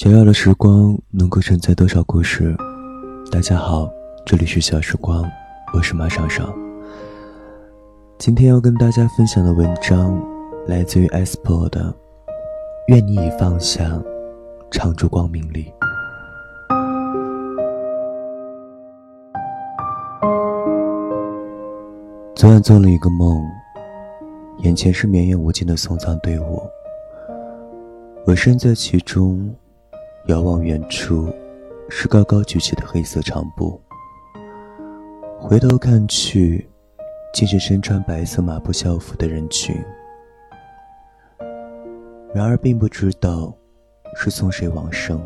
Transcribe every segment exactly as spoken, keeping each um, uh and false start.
想要的时光能够承载多少故事？大家好，这里是小时光，我是马上上。今天要跟大家分享的文章来自于 Aspo 的《愿你已放下，常驻光明里》。昨晚做了一个梦，眼前是绵延无尽的送葬队伍，我身在其中，遥望远处是高高举起的黑色长布，回头看去，竟是身穿白色麻布校服的人群。然而并不知道是送谁往生。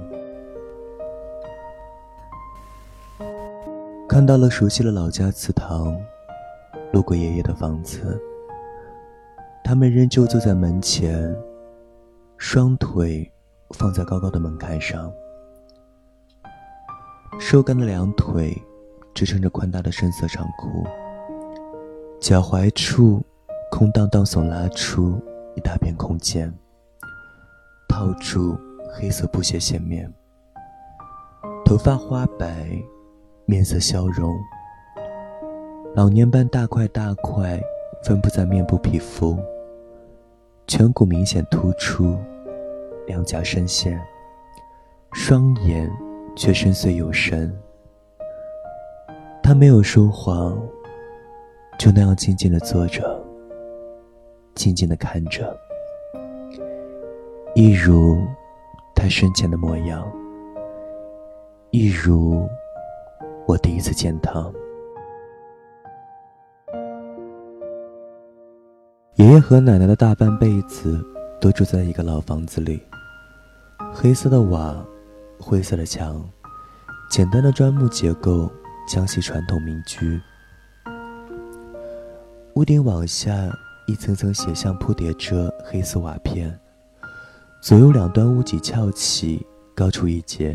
看到了熟悉的老家祠堂，路过爷爷的房子，他们仍旧坐在门前，双腿放在高高的门槛上，瘦干的两腿支撑着宽大的深色长裤，脚踝处空荡荡耸拉出一大片空间，套住黑色布鞋鞋面，头发花白，面色消融，老年斑大块大块分布在面部皮肤，颧骨明显突出，两颊深陷，双眼却深邃有神。他没有说话，就那样静静地坐着，静静地看着，一如他生前的模样，一如我第一次见他。爷爷和奶奶的大半辈子都住在一个老房子里，黑色的瓦，灰色的墙，简单的砖木结构，江西传统民居。屋顶往下一层层斜向铺叠着黑色瓦片，左右两端屋脊翘起，高出一截。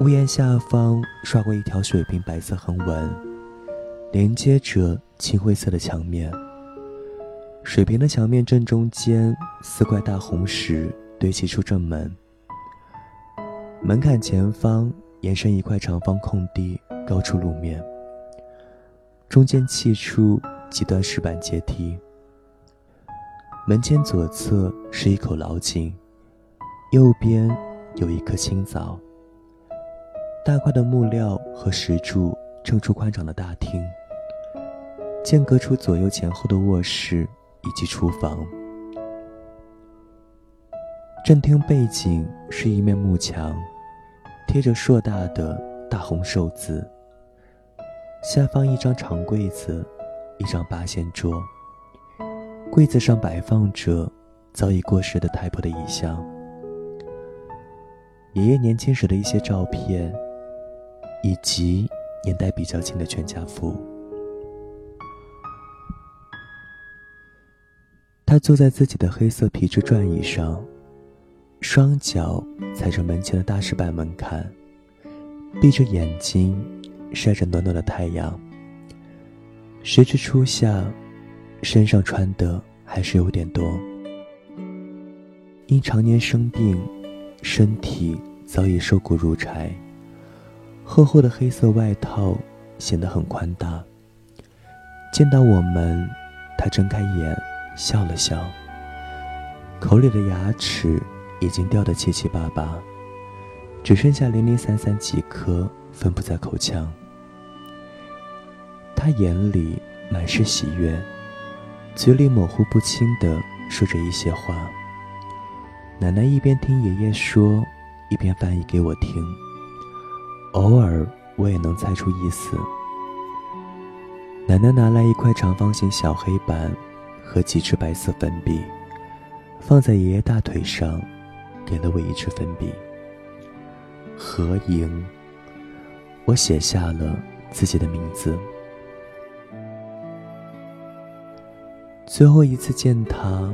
屋檐下方刷过一条水平白色横纹，连接着青灰色的墙面。水平的墙面正中间，四块大红石堆砌出正门。门槛前方延伸一块长方空地，高出路面，中间砌出几段石板阶梯。门前左侧是一口老井，右边有一棵青枣。大块的木料和石柱撑出宽敞的大厅，间隔出左右前后的卧室以及厨房。正厅背景是一面木墙，贴着硕大的大红寿字，下方一张长柜子，一张八仙桌，柜子上摆放着早已过时的太婆的遗像，爷爷年轻时的一些照片，以及年代比较近的全家福。他坐在自己的黑色皮质转椅上，双脚踩着门前的大石板门槛，闭着眼睛晒着暖暖的太阳。时值初夏，身上穿的还是有点多，因常年生病，身体早已瘦骨如柴，厚厚的黑色外套显得很宽大。见到我们，他睁开眼笑了笑，口里的牙齿已经掉得七七八八，只剩下零零散散几颗分布在口腔。他眼里满是喜悦，嘴里模糊不清地说着一些话。奶奶一边听爷爷说，一边翻译给我听，偶尔我也能猜出意思。奶奶拿来一块长方形小黑板和几支白色粉笔，放在爷爷大腿上，给了我一支粉笔。合影，我写下了自己的名字。最后一次见他，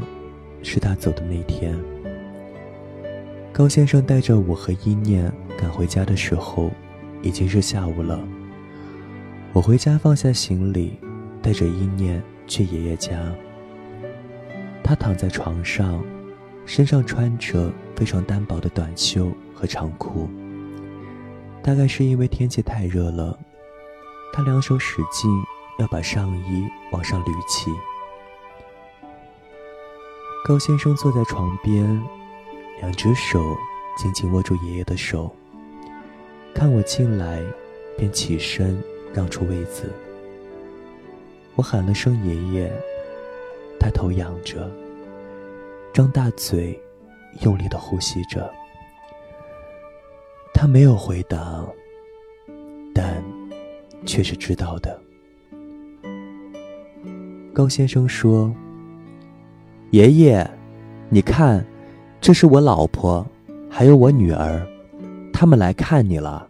是他走的那天。高先生带着我和一念赶回家的时候，已经是下午了。我回家放下行李，带着一念去爷爷家。他躺在床上，身上穿着非常单薄的短袖和长裤。大概是因为天气太热了，他两手使劲要把上衣往上捋起。高先生坐在床边，两只手紧紧握住爷爷的手，看我进来便起身让出位子。我喊了声爷爷，他头仰着，张大嘴用力地呼吸着。他没有回答，但却是知道的。高先生说，爷爷，你看，这是我老婆，还有我女儿，他们来看你了。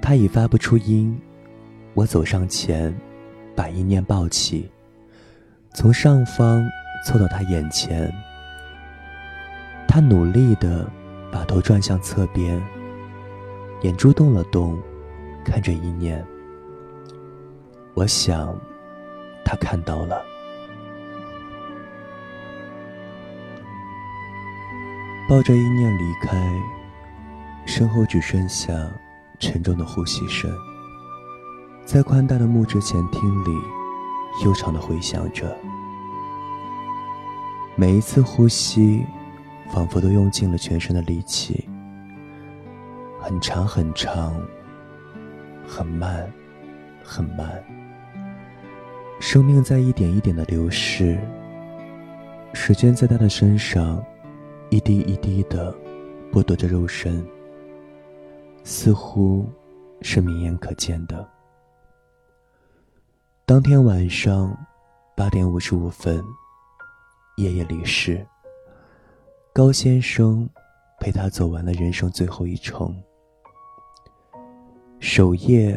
他已发不出音，我走上前，把一念抱起，从上方凑到他眼前。他努力地把头转向侧边，眼珠动了动，看着一念。我想，他看到了。抱着一念离开，身后只剩下沉重的呼吸声，在宽大的木质前厅里悠长地回响着。每一次呼吸仿佛都用尽了全身的力气，很长很长，很慢很慢，生命在一点一点地流逝，时间在他的身上一滴一滴地剥夺着肉身，似乎是明眼可见的。当天晚上八点五十五分，爷爷离世，高先生陪他走完了人生最后一程。守夜、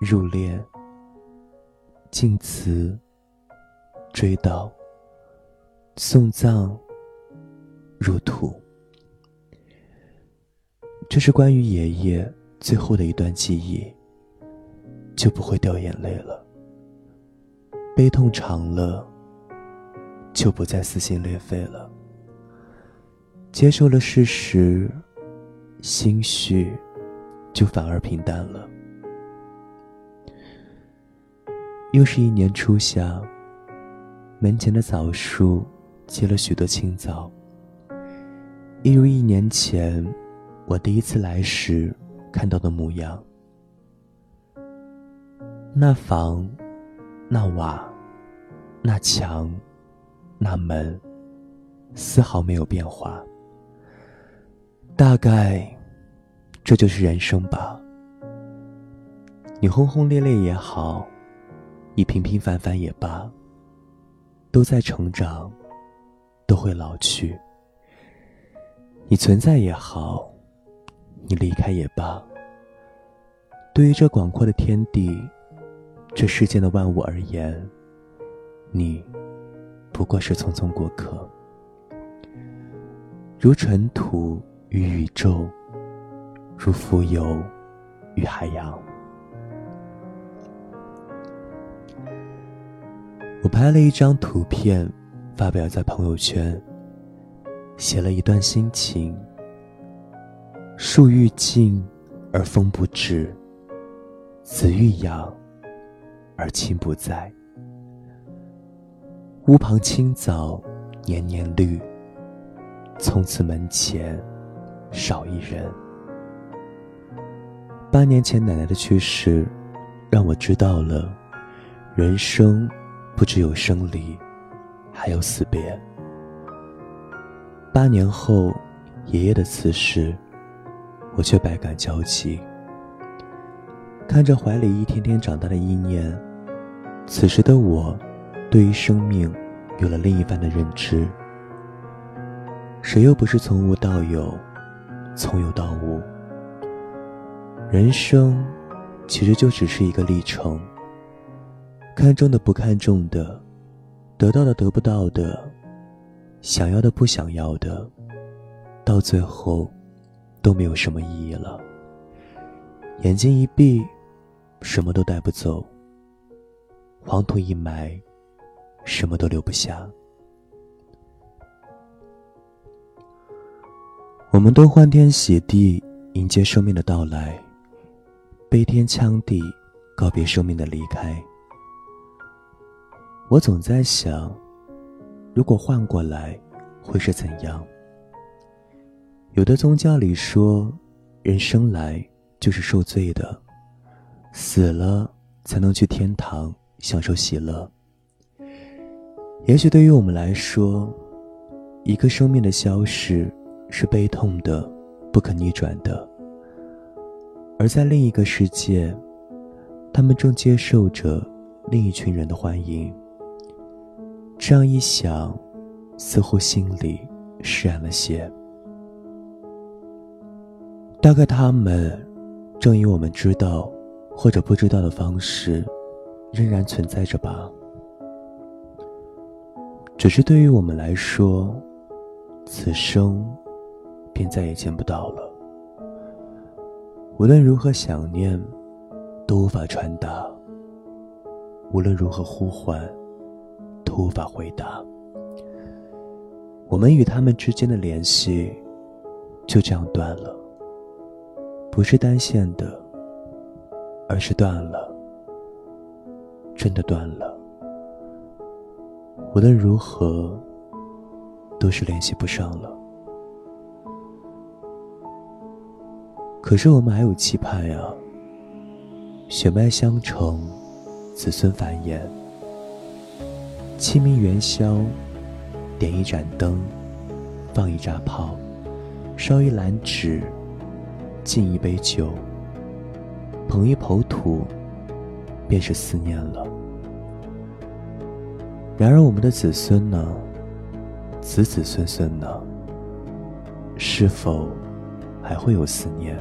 入殓、敬祠、追悼、送葬、入土，这是关于爷爷最后的一段记忆，就不会掉眼泪了。悲痛长了，就不再撕心裂肺了。接受了事实，心绪就反而平淡了。又是一年初夏，门前的枣树结了许多青枣，一如一年前我第一次来时看到的模样。那房，那瓦，那墙，那门，丝毫没有变化。大概这就是人生吧，你轰轰烈烈也好，你平平凡凡也罢，都在成长，都会老去。你存在也好，你离开也罢，对于这广阔的天地，这世间的万物而言，你不过是匆匆过客，如尘土与宇宙，如浮游与海洋。我拍了一张图片发表在朋友圈，写了一段心情。树欲静而风不止，子欲养而亲不在。屋旁青枣年年绿，从此门前少一人。八年前奶奶的去世，让我知道了人生不只有生离，还有死别。八年后爷爷的辞世，我却百感交集，看着怀里一天天长大的意念，此时的我对于生命有了另一番的认知。谁又不是从无到有，从有到无？人生其实就只是一个历程，看重的不看重的，得到的得不到的，想要的不想要的，到最后都没有什么意义了。眼睛一闭，什么都带不走，黄土一埋，什么都留不下。我们都欢天喜地迎接生命的到来，悲天怆地告别生命的离开。我总在想，如果换过来会是怎样？有的宗教里说，人生来就是受罪的，死了才能去天堂享受喜乐。也许对于我们来说，一个生命的消逝是悲痛的，不可逆转的。而在另一个世界，他们正接受着另一群人的欢迎。这样一想，似乎心里释然了些。大概他们正以我们知道或者不知道的方式仍然存在着吧。只是对于我们来说，此生便再也见不到了，无论如何想念都无法传达，无论如何呼唤都无法回答。我们与他们之间的联系就这样断了，不是单线的，而是断了，真的断了。无论如何都是联系不上了。可是我们还有期盼呀、啊，血脉相承，子孙繁衍。清明元宵，点一盏灯，放一扎炮，烧一篮纸，敬一杯酒，捧一抔土，便是思念了。然而我们的子孙呢？子子孙孙呢？是否还会有思念？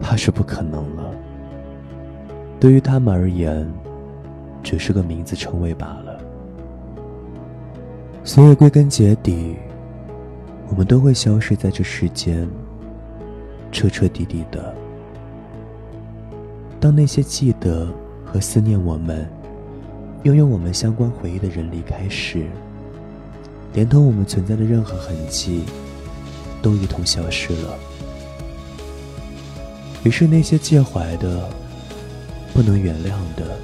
怕是不可能了。对于他们而言，只是个名字称谓罢了。所以归根结底，我们都会消失在这世间，彻彻底底的。当那些记得和思念我们、拥有我们相关回忆的人离开时，连同我们存在的任何痕迹都一同消失了。于是那些介怀的、不能原谅的、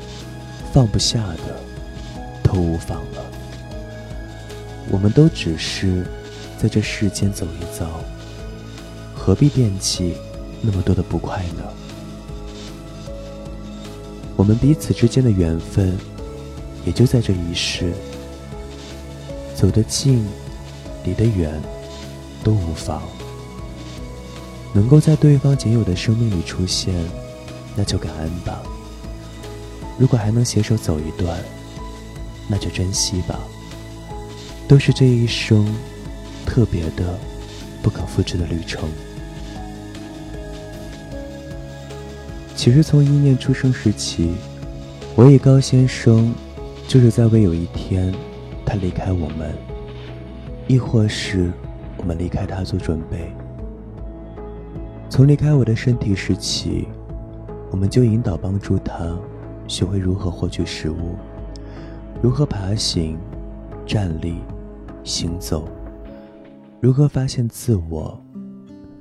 放不下的都无妨了。我们都只是在这世间走一遭，何必惦记那么多的不快呢？我们彼此之间的缘分也就在这一世，走得近离得远都无妨。能够在对方仅有的生命里出现，那就感恩吧。如果还能携手走一段，那就珍惜吧。都是这一生特别的、不可复制的旅程。其实从一念出生时起，我与高先生就是在为有一天他离开我们，亦或是我们离开他做准备。从离开我的身体时起，我们就引导帮助他学会如何获取食物，如何爬行、站立、行走，如何发现自我，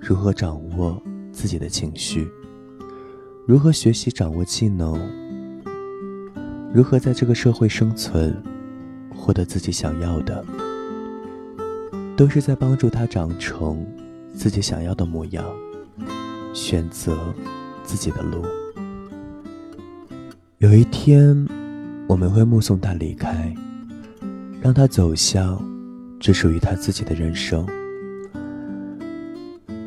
如何掌握自己的情绪，如何学习掌握技能，如何在这个社会生存，获得自己想要的，都是在帮助他长成自己想要的模样，选择自己的路。有一天，我们会目送他离开，让他走向只属于他自己的人生，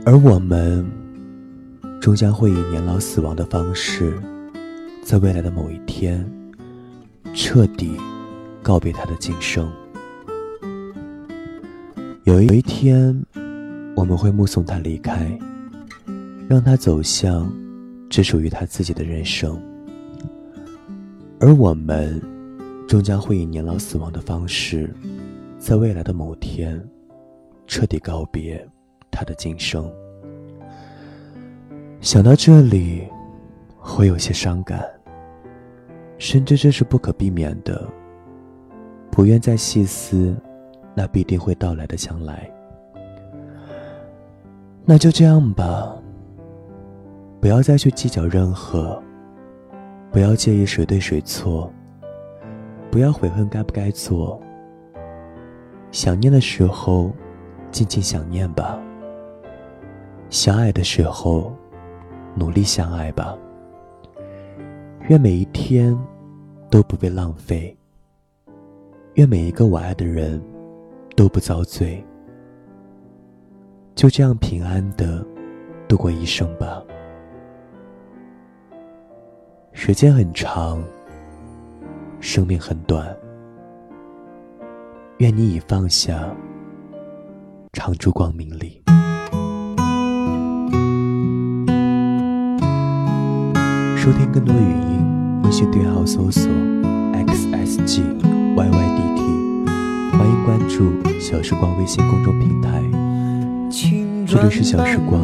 而我们终将会以年老死亡的方式，在未来的某一天彻底告别他的今生。有一天，我们会目送他离开，让他走向只属于他自己的人生，而我们终将会以年老死亡的方式，在未来的某天彻底告别他的今生。想到这里，会有些伤感，深知这是不可避免的，不愿再细思那必定会到来的将来。那就这样吧，不要再去计较任何，不要介意谁对谁错，不要悔恨该不该做。想念的时候尽情想念吧，相爱的时候努力相爱吧，愿每一天都不被浪费，愿每一个我爱的人都不遭罪，就这样平安地度过一生吧。时间很长，生命很短，愿你已放下，常驻光明里。收听更多语音，微信对号搜索 X S G Y Y D T， 欢迎关注小时光微信公众平台。这里是小时光，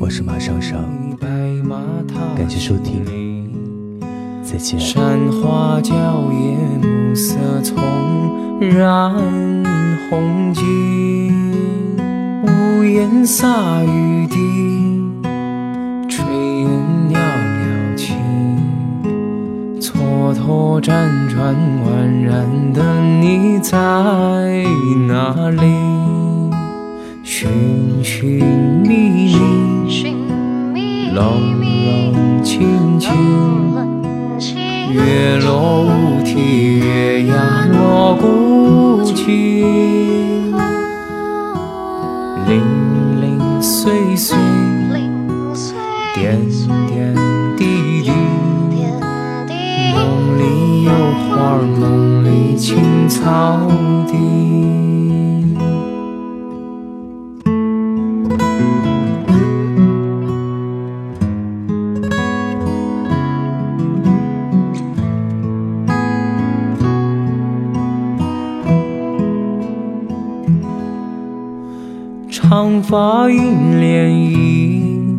我是马尚尚，感谢收听，再见。山花娇艳，暮色丛染红巾，屋檐洒雨滴，炊烟袅袅起，蹉跎辗转，宛然的你在哪里？寻寻觅觅，冷冷清清，月落乌啼，月牙落孤井，零零碎碎，点点滴滴，梦里有花，梦里青草地。长发映涟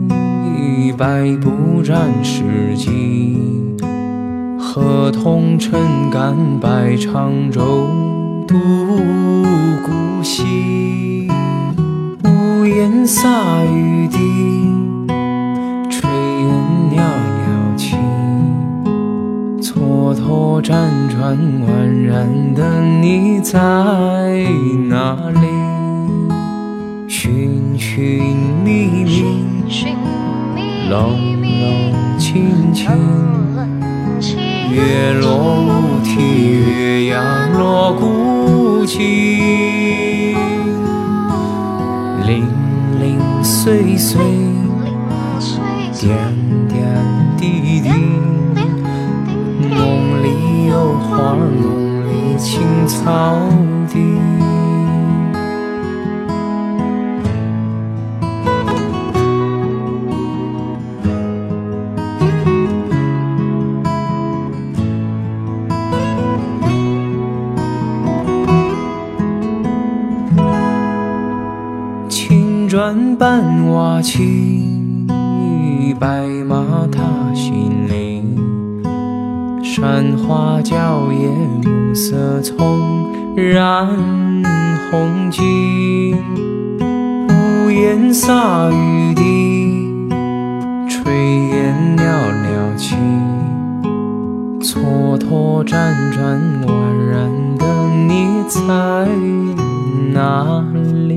漪，百步战时机，合同撑杆，百长舟渡孤溪，屋檐洒雨滴，炊烟袅袅起，蹉跎辗转，宛然的你在哪里？寻寻觅觅，冷冷清清，月落乌啼，月牙落孤井，零零碎碎，点点滴滴，梦里有花，梦里青草地。转半瓦器，白马踏新林，山花娇艳，暮色丛染红巾，屋檐洒雨滴，炊烟袅袅起，蹉跎辗转，宛然的你在哪里？